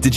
Did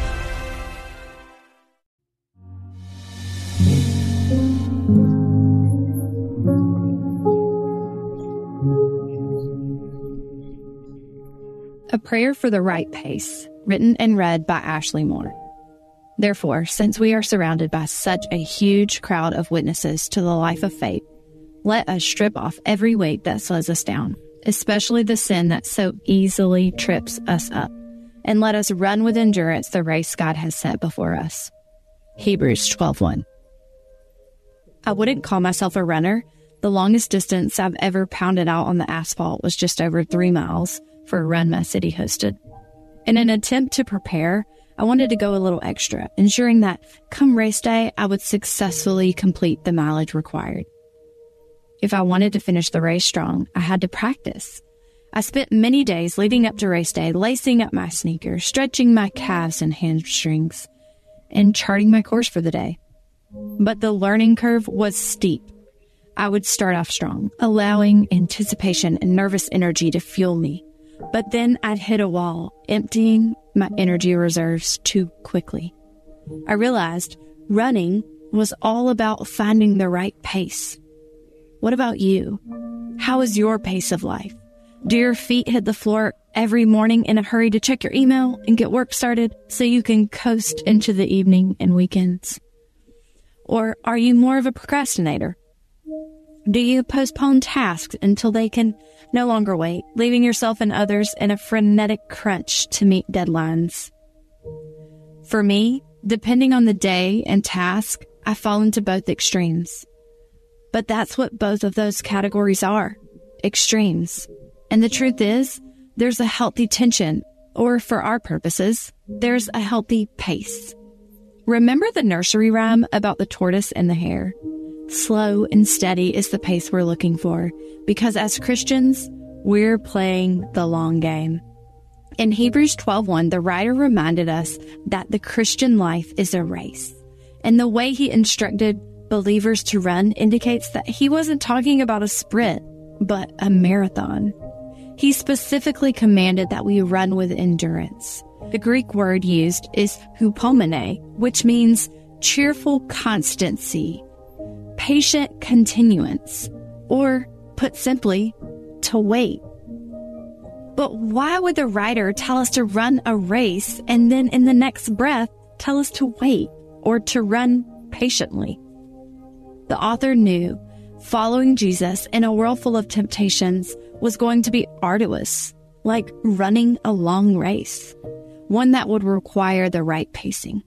A Prayer for the Right Pace, written and read by Ashley Moore. Therefore, since we are surrounded by such a huge crowd of witnesses to the life of faith, let us strip off every weight that slows us down, especially the sin that so easily trips us up, and let us run with endurance the race God has set before us. Hebrews 12:1. I wouldn't call myself a runner. The longest distance I've ever pounded out on the asphalt was just over 3 miles. For a run my city hosted. In an attempt to prepare, I wanted to go a little extra, ensuring that come race day, I would successfully complete the mileage required. If I wanted to finish the race strong, I had to practice. I spent many days leading up to race day, lacing up my sneakers, stretching my calves and hamstrings, and charting my course for the day. But the learning curve was steep. I would start off strong, allowing anticipation and nervous energy to fuel me. But then I'd hit a wall, emptying my energy reserves too quickly. I realized running was all about finding the right pace. What about you? How is your pace of life? Do your feet hit the floor every morning in a hurry to check your email and get work started so you can coast into the evening and weekends? Or are you more of a procrastinator? Do you postpone tasks until they can no longer wait, leaving yourself and others in a frenetic crunch to meet deadlines? For me, depending on the day and task, I fall into both extremes. But that's what both of those categories are, extremes. And the truth is, there's a healthy tension, or for our purposes, there's a healthy pace. Remember the nursery rhyme about the tortoise and the hare? Slow and steady is the pace we're looking for, because as Christians, we're playing the long game. In Hebrews 12:1, the writer reminded us that the Christian life is a race, and the way he instructed believers to run indicates that he wasn't talking about a sprint, but a marathon. He specifically commanded that we run with endurance. The Greek word used is hupomene, which means cheerful constancy, patient continuance, or put simply, to wait. But why would the writer tell us to run a race and then in the next breath tell us to wait or to run patiently? The author knew Following Jesus in a world full of temptations was going to be arduous, like running a long race, one that would require the right pacing.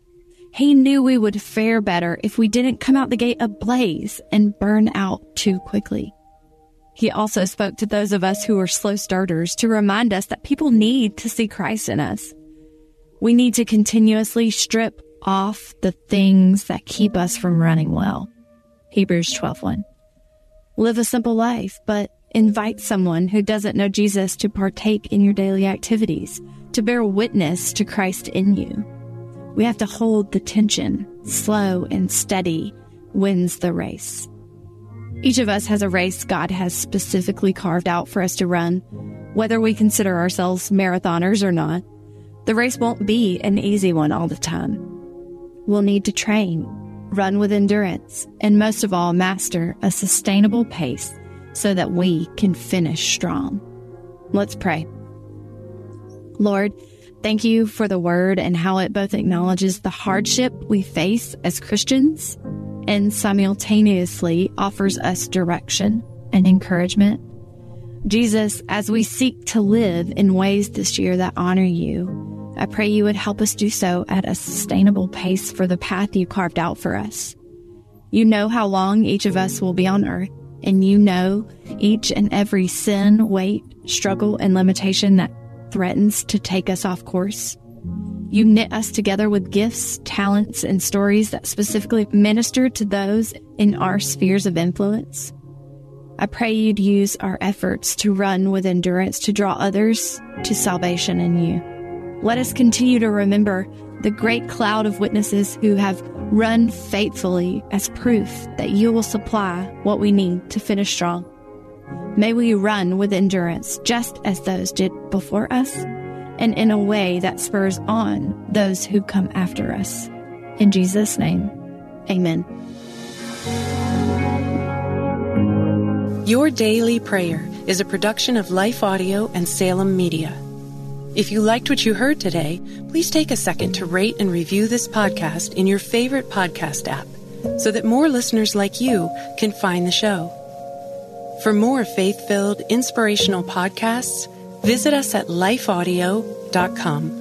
He knew we would fare better if we didn't come out the gate ablaze and burn out too quickly. He also spoke to those of us who are slow starters to remind us that people need to see Christ in us. We need to continuously strip off the things that keep us from running well. Hebrews 12:1. Live a simple life, but invite someone who doesn't know Jesus to partake in your daily activities, to bear witness to Christ in you. We have to hold the tension. Slow and steady wins the race. Each of us has a race God has specifically carved out for us to run, whether we consider ourselves marathoners or not. The race won't be an easy one all the time. We'll need to train, run with endurance, and most of all, master a sustainable pace so that we can finish strong. Let's pray. Lord, thank you for the word and how it both acknowledges the hardship we face as Christians and simultaneously offers us direction and encouragement. Jesus, as we seek to live in ways this year that honor you, I pray you would help us do so at a sustainable pace for the path you carved out for us. You know how long each of us will be on earth, and you know each and every sin, weight, struggle, and limitation that threatens to take us off course. You knit us together with gifts, talents, and stories that specifically minister to those in our spheres of influence. I pray you'd use our efforts to run with endurance to draw others to salvation in you. Let us continue to remember the great cloud of witnesses who have run faithfully as proof that you will supply what we need to finish strong. May we run with endurance just as those did before us, and in a way that spurs on those who come after us. In Jesus' name, amen. Your Daily Prayer is a production of Life Audio and Salem Media. If you liked what you heard today, please take a second to rate and review this podcast in your favorite podcast app so that more listeners like you can find the show. For more faith-filled, inspirational podcasts, visit us at lifeaudio.com.